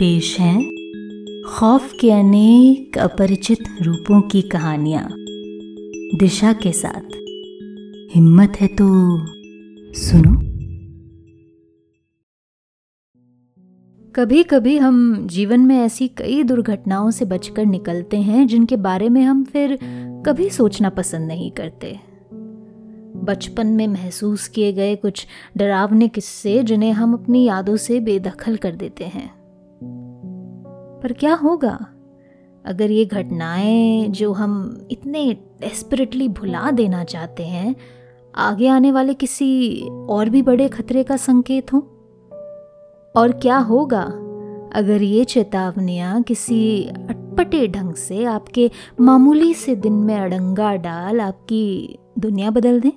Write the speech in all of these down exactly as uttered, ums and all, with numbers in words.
पेश है खौफ के अनेक अपरिचित रूपों की कहानियां दिशा के साथ। हिम्मत है तो सुनो। कभी कभी हम जीवन में ऐसी कई दुर्घटनाओं से बचकर निकलते हैं जिनके बारे में हम फिर कभी सोचना पसंद नहीं करते। बचपन में महसूस किए गए कुछ डरावने किस्से जिन्हें हम अपनी यादों से बेदखल कर देते हैं। पर क्या होगा अगर ये घटनाएं जो हम इतने डेस्परेटली भुला देना चाहते हैं आगे आने वाले किसी और भी बड़े खतरे का संकेत हो? और क्या होगा अगर ये चेतावनियां किसी अटपटे ढंग से आपके मामूली से दिन में अड़ंगा डाल आपकी दुनिया बदल दें?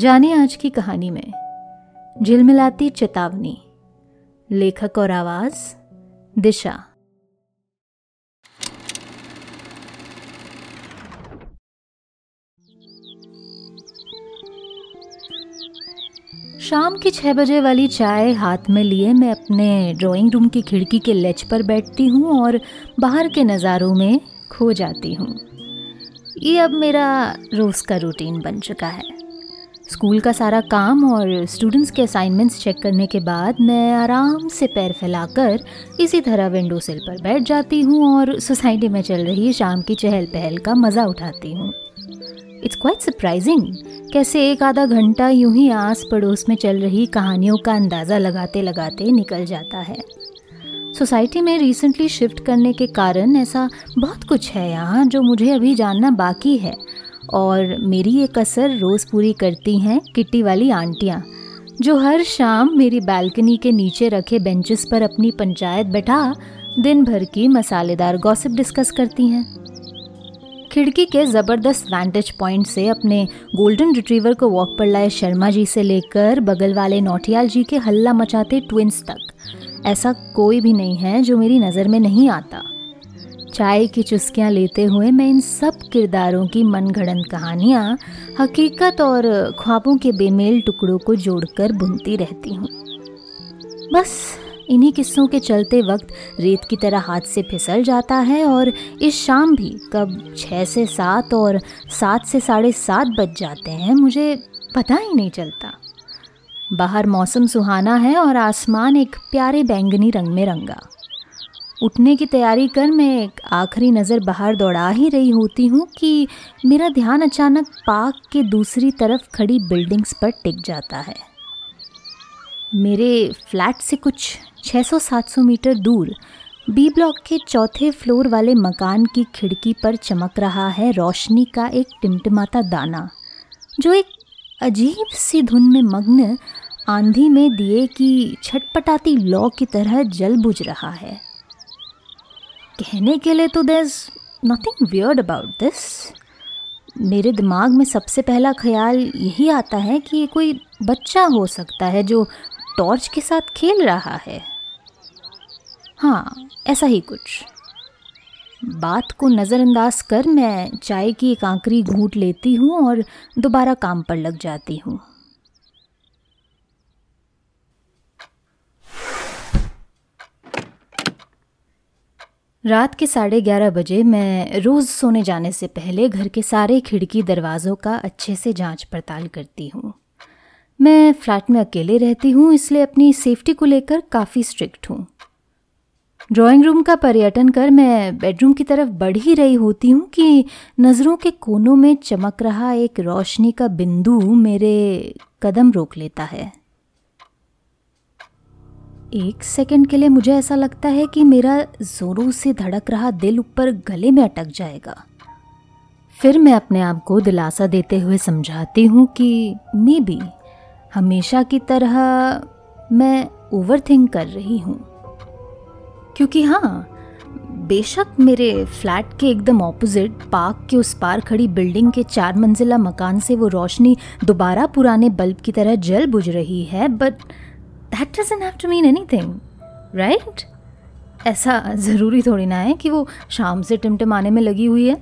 जाने आज की कहानी में झिलमिलाती चेतावनी, लेखक और आवाज दिशा। शाम की छह बजे वाली चाय हाथ में लिए मैं अपने ड्राइंग रूम की खिड़की के लेच पर बैठती हूँ और बाहर के नज़ारों में खो जाती हूँ। ये अब मेरा रोज़ का रूटीन बन चुका है। स्कूल का सारा काम और स्टूडेंट्स के असाइनमेंट्स चेक करने के बाद मैं आराम से पैर फैलाकर इसी तरह विंडो सिल पर बैठ जाती हूँ और सोसाइटी में चल रही शाम की चहल पहल का मज़ा उठाती हूँ। इट्स क्वाइट सरप्राइजिंग कैसे एक आधा घंटा यूं ही आस पड़ोस में चल रही कहानियों का अंदाज़ा लगाते लगाते निकल जाता है। सोसाइटी में रिसेंटली शिफ्ट करने के कारण ऐसा बहुत कुछ है यहाँ जो मुझे अभी जानना बाकी है, और मेरी ये कसर रोज़ पूरी करती हैं किट्टी वाली आंटियाँ जो हर शाम मेरी बालकनी के नीचे रखे बेंचेस पर अपनी पंचायत बैठा दिन भर की मसालेदार गॉसिप डिस्कस करती हैं। खिड़की के ज़बरदस्त वैंटेज पॉइंट से अपने गोल्डन रिट्रीवर को वॉक पर लाए शर्मा जी से लेकर बगल वाले नौटियाल जी के हल्ला मचाते ट्विंस तक ऐसा कोई भी नहीं है जो मेरी नज़र में नहीं आता। चाय की चुस्कियाँ लेते हुए मैं इन सब किरदारों की मनगढ़ंत कहानियाँ, हकीकत और ख्वाबों के बेमेल टुकड़ों को जोड़कर बुनती रहती हूँ। बस इन्हीं किस्सों के चलते वक्त रेत की तरह हाथ से फिसल जाता है और इस शाम भी कब छः से सात और सात से साढ़े सात बज जाते हैं मुझे पता ही नहीं चलता। बाहर मौसम सुहाना है और आसमान एक प्यारे बैंगनी रंग में रंगा। उठने की तैयारी कर मैं एक आखिरी नज़र बाहर दौड़ा ही रही होती हूँ कि मेरा ध्यान अचानक पार्क के दूसरी तरफ खड़ी बिल्डिंग्स पर टिक जाता है। मेरे फ्लैट से कुछ छह सौ सात सौ मीटर दूर बी ब्लॉक के चौथे फ्लोर वाले मकान की खिड़की पर चमक रहा है रोशनी का एक टिमटिमाता दाना जो एक अजीब सी धुन में मग्न आंधी में दिए की छटपटाती लौ की तरह जल बुझ रहा है। कहने के लिए तो there's nothing weird about this। मेरे दिमाग में सबसे पहला ख्याल यही आता है कि ये कोई बच्चा हो सकता है जो टॉर्च के साथ खेल रहा है। हाँ, ऐसा ही कुछ। बात को नज़रअंदाज कर मैं चाय की एक आखिरी घूंट लेती हूँ और दोबारा काम पर लग जाती हूँ। रात के साढ़े ग्यारह बजे मैं रोज़ सोने जाने से पहले घर के सारे खिड़की दरवाज़ों का अच्छे से जांच पड़ताल करती हूँ। मैं फ्लैट में अकेले रहती हूँ इसलिए अपनी सेफ्टी को लेकर काफ़ी स्ट्रिक्ट हूँ। ड्राइंग रूम का पर्यटन कर मैं बेडरूम की तरफ बढ़ ही रही होती हूँ कि नज़रों के कोनों में चमक रहा एक रोशनी का बिंदु मेरे कदम रोक लेता है। एक सेकंड के लिए मुझे ऐसा लगता है कि मेरा जोरों से धड़क रहा दिल ऊपर गले में अटक जाएगा। फिर मैं अपने आप को दिलासा देते हुए समझाती हूँ कि मे बी हमेशा की तरह मैं ओवरथिंक कर रही हूँ, क्योंकि हाँ, बेशक मेरे फ्लैट के एकदम ऑपोजिट पार्क के उस पार खड़ी बिल्डिंग के चार मंजिला मकान से वो रोशनी दोबारा पुराने बल्ब की तरह जल बुझ रही है, but that doesn't have to mean anything, right? ऐसा ज़रूरी थोड़ी ना है कि वो शाम से टिमटिमाने में लगी हुई है।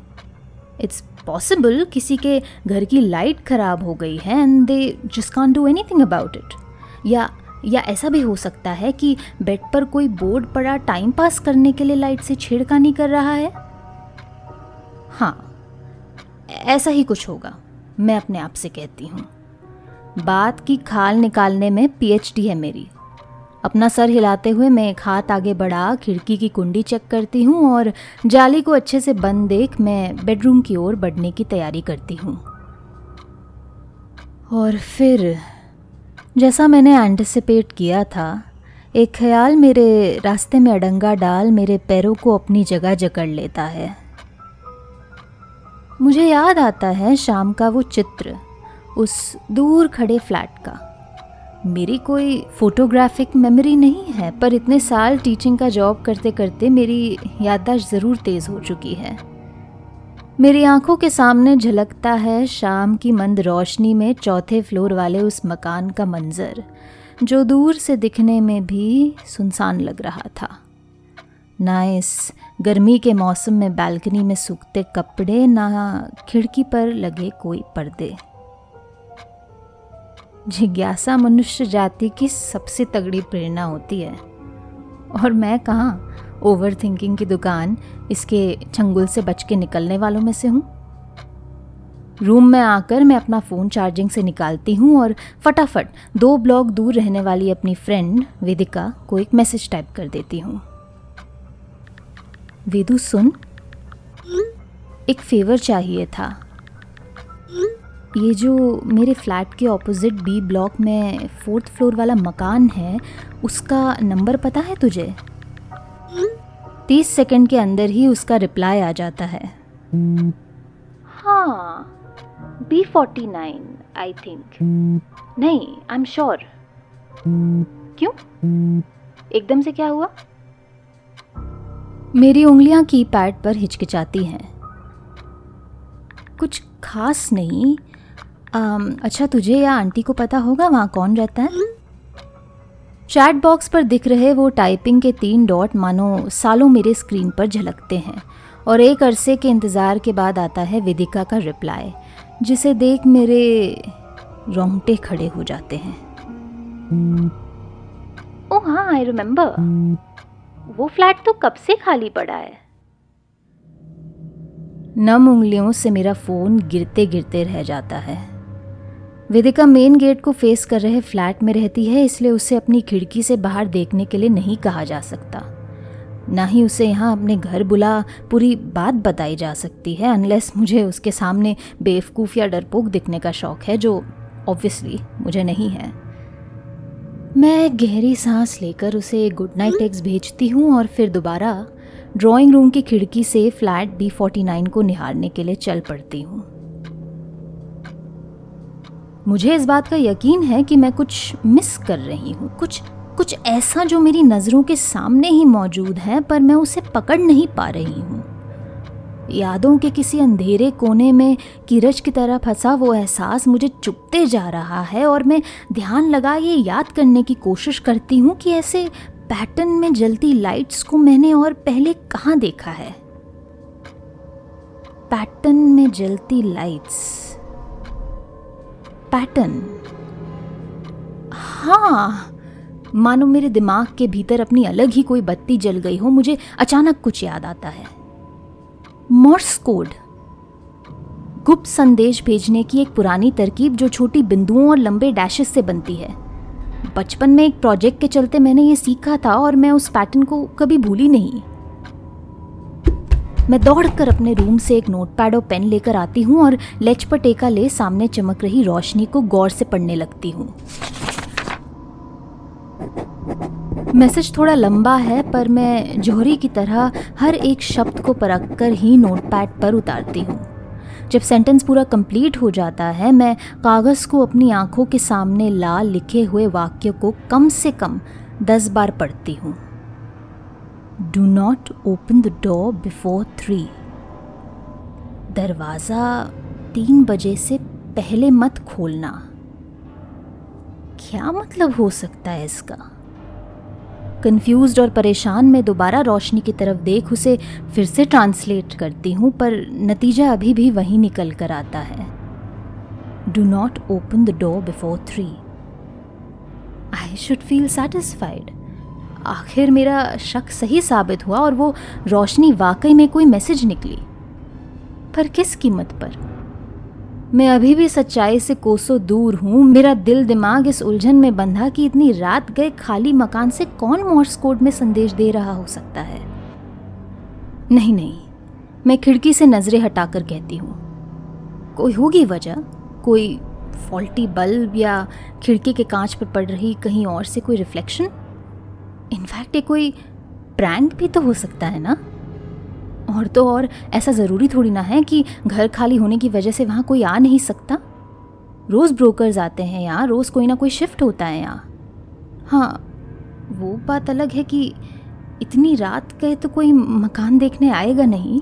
इट्स पॉसिबल किसी के घर की लाइट खराब हो गई है and they just can't do anything about it, या या ऐसा भी हो सकता है कि बेड पर कोई बोर्ड पड़ा टाइम पास करने के लिए लाइट से छेड़खानी कर रहा है। हाँ, ऐसा ही कुछ होगा, मैं अपने आप से कहती हूँ। बात की खाल निकालने में पीएचडी है मेरी। अपना सर हिलाते हुए मैं एक हाथ आगे बढ़ा खिड़की की कुंडी चेक करती हूँ और जाली को अच्छे से बंद देख मैं बेडरूम की ओर बढ़ने की तैयारी करती हूँ। और फिर जैसा मैंने एंटिसिपेट किया था, एक ख्याल मेरे रास्ते में अड़ंगा डाल मेरे पैरों को अपनी जगह जकड़ लेता है। मुझे याद आता है शाम का वो चित्र, उस दूर खड़े फ्लैट का। मेरी कोई फोटोग्राफिक मेमोरी नहीं है, पर इतने साल टीचिंग का जॉब करते करते मेरी याददाश्त ज़रूर तेज़ हो चुकी है। मेरी आंखों के सामने झलकता है शाम की मंद रोशनी में चौथे फ्लोर वाले उस मकान का मंजर, जो दूर से दिखने में भी सुनसान लग रहा था। ना इस गर्मी के मौसम में बालकनी में सूखते कपड़े, ना खिड़की पर लगे कोई पर्दे। जिज्ञासा मनुष्य जाति की सबसे तगड़ी प्रेरणा होती है, और मैं कहाँ ओवर थिंकिंग की दुकान इसके चंगुल से बच के निकलने वालों में से हूँ। रूम में आकर मैं अपना फ़ोन चार्जिंग से निकालती हूँ और फटाफट दो ब्लॉक दूर रहने वाली अपनी फ्रेंड वेदिका को एक मैसेज टाइप कर देती हूँ। वेदू सुन, एक फेवर चाहिए था। ये जो मेरे फ्लैट के ऑपोजिट बी ब्लॉक में फोर्थ फ्लोर वाला मकान है, उसका नंबर पता है तुझे? तीस सेकंड के अंदर ही उसका रिप्लाई आ जाता है। हाँ, B forty nine I think. नहीं, आई एम श्योर। क्यों, एकदम से क्या हुआ? मेरी उंगलियां कीपैड पर हिचकिचाती हैं। कुछ खास नहीं। आम, अच्छा, तुझे या आंटी को पता होगा वहाँ कौन रहता है? चैट बॉक्स पर दिख रहे वो टाइपिंग के तीन डॉट मानो सालों मेरे स्क्रीन पर झलकते हैं, और एक अरसे के इंतज़ार के बाद आता है वेदिका का रिप्लाई, जिसे देख मेरे रोंगटे खड़े हो जाते हैं। ओह हाँ, आई रिमेम्बर। वो फ्लैट तो कब से खाली पड़ा है। नम उंगलियों से मेरा फ़ोन गिरते गिरते रह जाता है। वेदिका मेन गेट को फेस कर रहे फ्लैट में रहती है, इसलिए उसे अपनी खिड़की से बाहर देखने के लिए नहीं कहा जा सकता। ना ही उसे यहाँ अपने घर बुला पूरी बात बताई जा सकती है, अनलेस मुझे उसके सामने बेवकूफ़ या डरपोक दिखने का शौक़ है, जो ऑब्वियसली मुझे नहीं है। मैं गहरी सांस लेकर उसे गुड नाइट टेक्स्ट भेजती हूँ और फिर दोबारा ड्राइंग रूम की खिड़की से फ्लैट बी फोर्टी नाइन को निहारने के लिए चल पड़ती हूँ। मुझे इस बात का यकीन है कि मैं कुछ मिस कर रही हूँ, कुछ कुछ ऐसा जो मेरी नज़रों के सामने ही मौजूद है, पर मैं उसे पकड़ नहीं पा रही हूँ। यादों के किसी अंधेरे कोने में कीरच की तरह फंसा वो एहसास मुझे चुभते जा रहा है, और मैं ध्यान लगा ये याद करने की कोशिश करती हूँ कि ऐसे पैटर्न में जलती लाइट्स को मैंने और पहले कहाँ देखा है। पैटर्न में जलती लाइट्स, पैटर्न। हाँ, मानो मेरे दिमाग के भीतर अपनी अलग ही कोई बत्ती जल गई हो। मुझे अचानक कुछ याद आता है। मोर्स कोड, गुप्त संदेश भेजने की एक पुरानी तरकीब जो छोटी बिंदुओं और लंबे डैशेस से बनती है। बचपन में एक प्रोजेक्ट के चलते मैंने ये सीखा था, और मैं उस पैटर्न को कभी भूली नहीं। मैं दौड़कर अपने रूम से एक नोटपैड और पेन लेकर आती हूँ और लेच पर टेका ले सामने चमक रही रोशनी को गौर से पढ़ने लगती हूँ। मैसेज थोड़ा लंबा है, पर मैं जोहरी की तरह हर एक शब्द को परखकर ही नोटपैड पर उतारती हूँ। जब सेंटेंस पूरा कंप्लीट हो जाता है, मैं कागज़ को अपनी आंखों के सामने लाल लिखे हुए वाक्य को कम से कम दस बार पढ़ती हूँ। Do not open the door before three. दरवाज़ा तीन बजे से पहले मत खोलना। क्या मतलब हो सकता है इसका? कंफ्यूज्ड और परेशान मैं दोबारा रोशनी की तरफ देख उसे फिर से ट्रांसलेट करती हूँ, पर नतीजा अभी भी वही निकल कर आता है। Do not open the door before three. I should feel satisfied. आखिर मेरा शक सही साबित हुआ और वो रोशनी वाकई में कोई मैसेज निकली, पर किस कीमत पर। मैं अभी भी सच्चाई से कोसों दूर हूँ। मेरा दिल दिमाग इस उलझन में बंधा कि इतनी रात गए खाली मकान से कौन मोर्स कोड में संदेश दे रहा हो सकता है। नहीं नहीं, मैं खिड़की से नज़रें हटाकर कहती हूँ, कोई होगी वजह, कोई फॉल्टी बल्ब या खिड़की के कांच पर पड़ रही कहीं और से कोई रिफ्लेक्शन। इनफैक्ट ये कोई प्रैंक भी तो हो सकता है ना। और तो और ऐसा ज़रूरी थोड़ी ना है कि घर खाली होने की वजह से वहाँ कोई आ नहीं सकता। रोज़ ब्रोकर्स आते हैं यहाँ, रोज़ कोई ना कोई शिफ्ट होता है यहाँ। हाँ, वो बात अलग है कि इतनी रात गए तो कोई मकान देखने आएगा नहीं।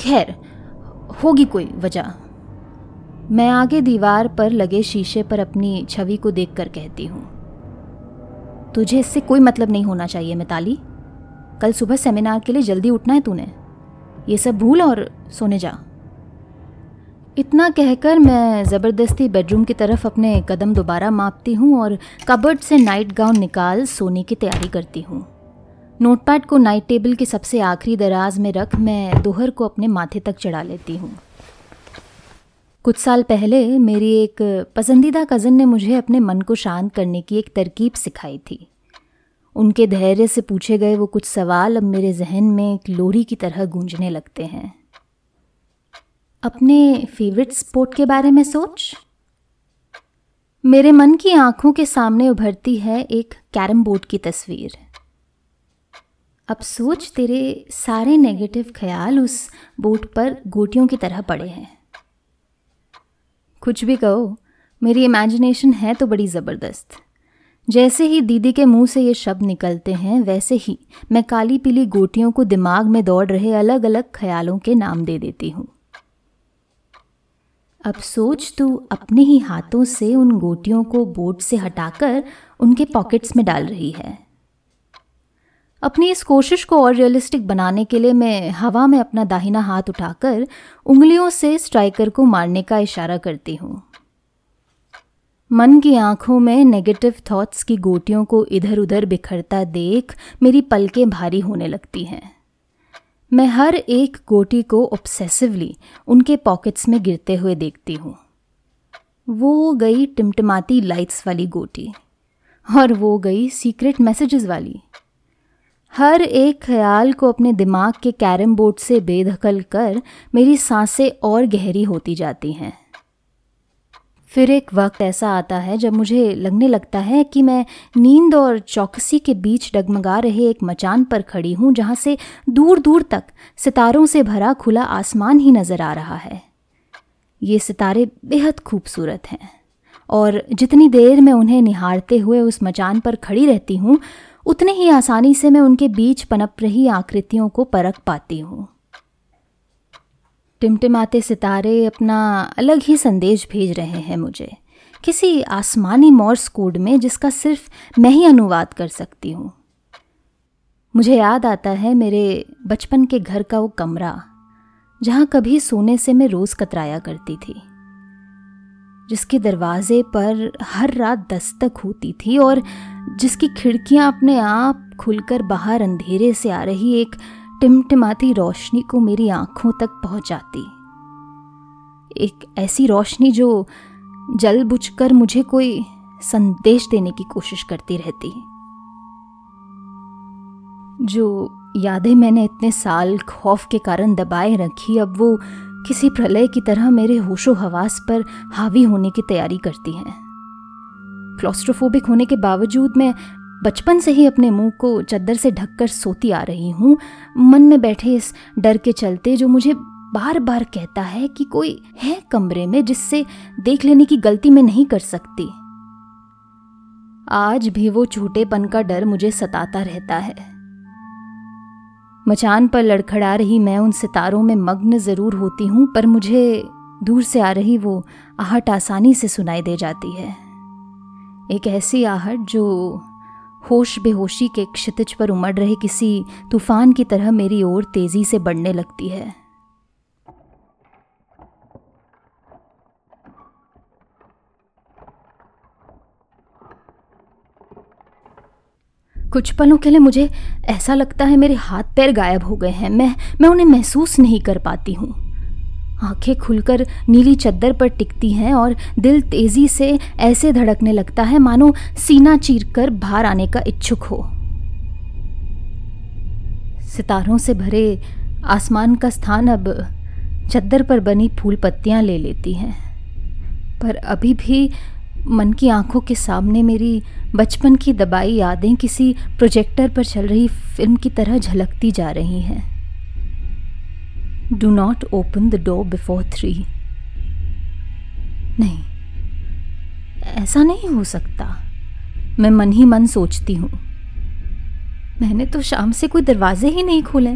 खैर, होगी कोई वजह। मैं आगे दीवार पर लगे शीशे पर अपनी छवि को देखकर कहती हूँ, तुझे इससे कोई मतलब नहीं होना चाहिए मिताली। कल सुबह सेमिनार के लिए जल्दी उठना है तूने, ये सब भूल और सोने जा। इतना कहकर मैं ज़बरदस्ती बेडरूम की तरफ अपने कदम दोबारा मापती हूँ और कबर्ड से नाइट गाउन निकाल सोने की तैयारी करती हूँ। नोटपैड को नाइट टेबल के सबसे आखिरी दराज में रख मैं दोहर को अपने माथे तक चढ़ा लेती हूँ। कुछ साल पहले मेरी एक पसंदीदा कज़न ने मुझे अपने मन को शांत करने की एक तरकीब सिखाई थी। उनके धैर्य से पूछे गए वो कुछ सवाल अब मेरे जहन में एक लोरी की तरह गूंजने लगते हैं। अपने फेवरेट स्पोर्ट के बारे में सोच। मेरे मन की आंखों के सामने उभरती है एक कैरम बोर्ड की तस्वीर। अब सोच, तेरे सारे नेगेटिव ख्याल उस बोर्ड पर गोटियों की तरह पड़े हैं। कुछ भी कहो, मेरी इमेजिनेशन है तो बड़ी ज़बरदस्त। जैसे ही दीदी के मुंह से ये शब्द निकलते हैं, वैसे ही मैं काली पीली गोटियों को दिमाग में दौड़ रहे अलग अलग ख्यालों के नाम दे देती हूँ। अब सोच, तू अपने ही हाथों से उन गोटियों को बोर्ड से हटाकर उनके पॉकेट्स में डाल रही है। अपनी इस कोशिश को और रियलिस्टिक बनाने के लिए मैं हवा में अपना दाहिना हाथ उठाकर उंगलियों से स्ट्राइकर को मारने का इशारा करती हूँ। मन की आंखों में नेगेटिव थॉट्स की गोटियों को इधर उधर बिखरता देख मेरी पलकें भारी होने लगती हैं। मैं हर एक गोटी को ऑब्सेसिवली उनके पॉकेट्स में गिरते हुए देखती हूँ। वो गई टिमटिमाती लाइट्स वाली गोटी और वो गई सीक्रेट मैसेजेस वाली। हर एक ख्याल को अपने दिमाग के कैरम बोर्ड से बेदखल कर मेरी सांसें और गहरी होती जाती हैं। फिर एक वक्त ऐसा आता है जब मुझे लगने लगता है कि मैं नींद और चौकसी के बीच डगमगा रहे एक मचान पर खड़ी हूँ, जहाँ से दूर दूर तक सितारों से भरा खुला आसमान ही नज़र आ रहा है। ये सितारे बेहद खूबसूरत हैं और जितनी देर मैं उन्हें निहारते हुए उस मचान पर खड़ी रहती हूँ, उतने ही आसानी से मैं उनके बीच पनप रही आकृतियों को परख पाती हूँ। टिमटिमाते सितारे अपना अलग ही संदेश भेज रहे हैं मुझे, किसी आसमानी मोर्स कोड में जिसका सिर्फ मैं ही अनुवाद कर सकती हूँ। मुझे याद आता है मेरे बचपन के घर का वो कमरा जहाँ कभी सोने से मैं रोज़ कतराया करती थी, जिसके दरवाजे पर हर रात दस्तक होती थी और जिसकी खिड़कियाँ अपने आप खुलकर बाहर अंधेरे से आ रही एक टिमटिमाती रोशनी को मेरी आंखों तक पहुंचाती। एक ऐसी रोशनी जो जल बुझकर मुझे कोई संदेश देने की कोशिश करती रहती। जो यादें मैंने इतने साल खौफ के कारण दबाए रखी, अब वो किसी प्रलय की तरह मेरे होशो हवास पर हावी होने की तैयारी करती हैं। क्लॉस्ट्रोफोबिक होने के बावजूद मैं बचपन से ही अपने मुंह को चद्दर से ढककर सोती आ रही हूँ, मन में बैठे इस डर के चलते जो मुझे बार बार कहता है कि कोई है कमरे में जिससे देख लेने की गलती मैं नहीं कर सकती। आज भी वो छोटेपन का डर मुझे सताता रहता है। मचान पर लड़खड़ा रही मैं उन सितारों में मग्न जरूर होती हूँ, पर मुझे दूर से आ रही वो आहट आसानी से सुनाई दे जाती है। एक ऐसी आहट जो होश बेहोशी के क्षितिज पर उमड़ रहे किसी तूफान की तरह मेरी ओर तेजी से बढ़ने लगती है। कुछ पलों के लिए मुझे ऐसा लगता है मेरे हाथ पैर गायब हो गए हैं। मैं मैं उन्हें महसूस नहीं कर पाती हूँ। आंखें खुलकर नीली चद्दर पर टिकती हैं और दिल तेजी से ऐसे धड़कने लगता है मानो सीना चीरकर बाहर आने का इच्छुक हो। सितारों से भरे आसमान का स्थान अब चद्दर पर बनी फूल पत्तियां ले लेती हैं, पर अभी भी मन की आंखों के सामने मेरी बचपन की दबाई यादें किसी प्रोजेक्टर पर चल रही फिल्म की तरह झलकती जा रही हैं। Do not open the door before three. नहीं, ऐसा नहीं हो सकता, मैं मन ही मन सोचती हूँ। मैंने तो शाम से कोई दरवाजे ही नहीं खोले,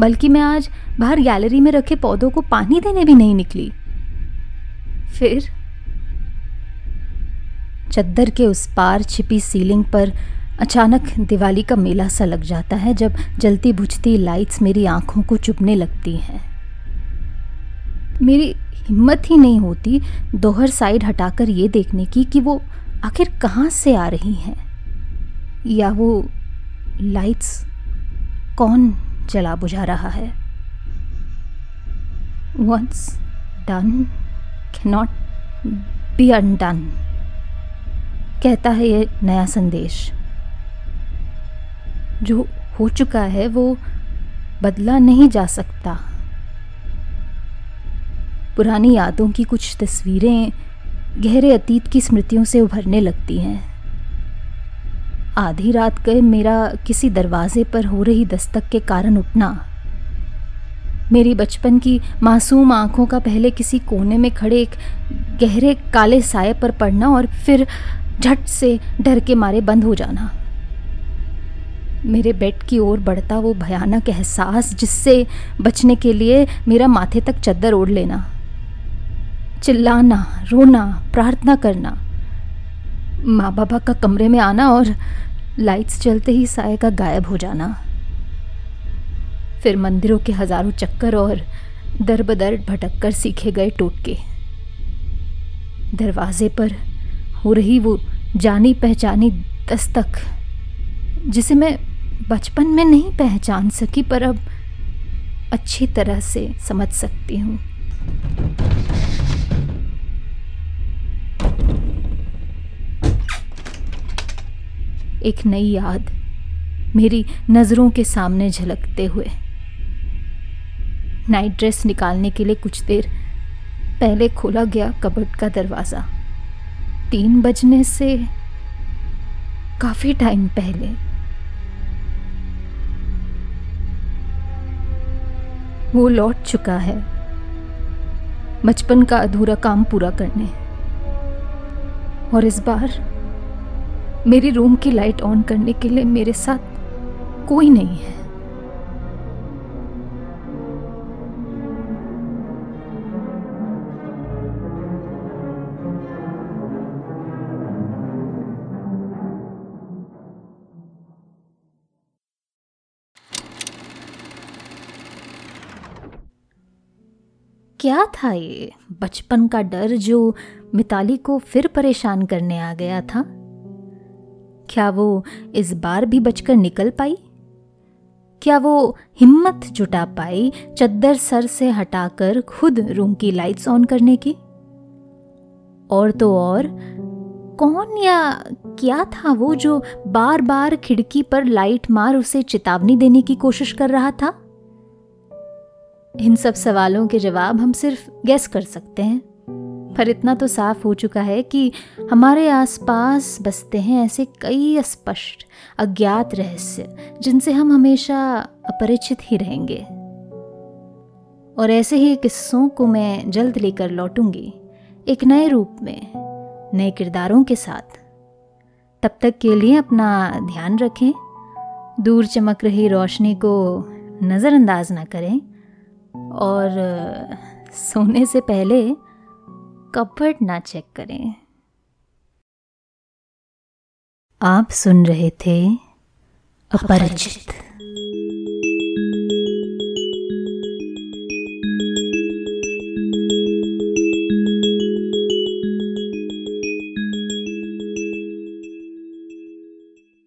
बल्कि मैं आज बाहर गैलरी में रखे पौधों को पानी देने भी नहीं निकली। फिर चद्दर के उस पार छिपी सीलिंग पर अचानक दिवाली का मेला सा लग जाता है, जब जलती बुझती लाइट्स मेरी आंखों को चुभने लगती हैं। मेरी हिम्मत ही नहीं होती दोहर साइड हटाकर ये देखने की कि वो आखिर कहाँ से आ रही हैं, या वो लाइट्स कौन जला बुझा रहा है। Once done cannot be undone, कहता है ये नया संदेश। जो हो चुका है वो बदला नहीं जा सकता। पुरानी यादों की कुछ तस्वीरें गहरे अतीत की स्मृतियों से उभरने लगती हैं। आधी रात गए मेरा किसी दरवाजे पर हो रही दस्तक के कारण उठना, मेरी बचपन की मासूम आंखों का पहले किसी कोने में खड़े एक गहरे काले साए पर पड़ना और फिर झट से डर के मारे बंद हो जाना, मेरे बेड की ओर बढ़ता वो भयानक एहसास जिससे बचने के लिए मेरा माथे तक चद्दर ओढ़ लेना, चिल्लाना, रोना, प्रार्थना करना, माँ बाबा का कमरे में आना और लाइट्स जलते ही साए का गायब हो जाना, फिर मंदिरों के हजारों चक्कर और दर बदर भटक कर सीखे गए टोटके, दरवाजे पर हो रही वो जानी पहचानी दस्तक जिसे मैं बचपन में नहीं पहचान सकी पर अब अच्छी तरह से समझ सकती हूँ। एक नई याद मेरी नज़रों के सामने झलकते हुए। नाइट ड्रेस निकालने के लिए कुछ देर पहले खोला गया कबर्ड का दरवाज़ा। तीन बजने से काफ़ी टाइम पहले वो लौट चुका है, बचपन का अधूरा काम पूरा करने। और इस बार मेरे रूम की लाइट ऑन करने के लिए मेरे साथ कोई नहीं है। क्या था ये बचपन का डर जो मिताली को फिर परेशान करने आ गया था? क्या वो इस बार भी बचकर निकल पाई? क्या वो हिम्मत जुटा पाई चद्दर सर से हटाकर खुद रूम की लाइट्स ऑन करने की? और तो और कौन या क्या था वो जो बार बार खिड़की पर लाइट मार उसे चेतावनी देने की कोशिश कर रहा था? इन सब सवालों के जवाब हम सिर्फ गैस कर सकते हैं, पर इतना तो साफ हो चुका है कि हमारे आसपास बसते हैं ऐसे कई अस्पष्ट अज्ञात रहस्य जिनसे हम हमेशा अपरिचित ही रहेंगे। और ऐसे ही किस्सों को मैं जल्द लेकर लौटूंगी, एक नए रूप में, नए किरदारों के साथ। तब तक के लिए अपना ध्यान रखें, दूर चमक रही रोशनी को नज़रअंदाज ना करें, और सोने से पहले कपड़ ना चेक करें। आप सुन रहे थे अपरिचित।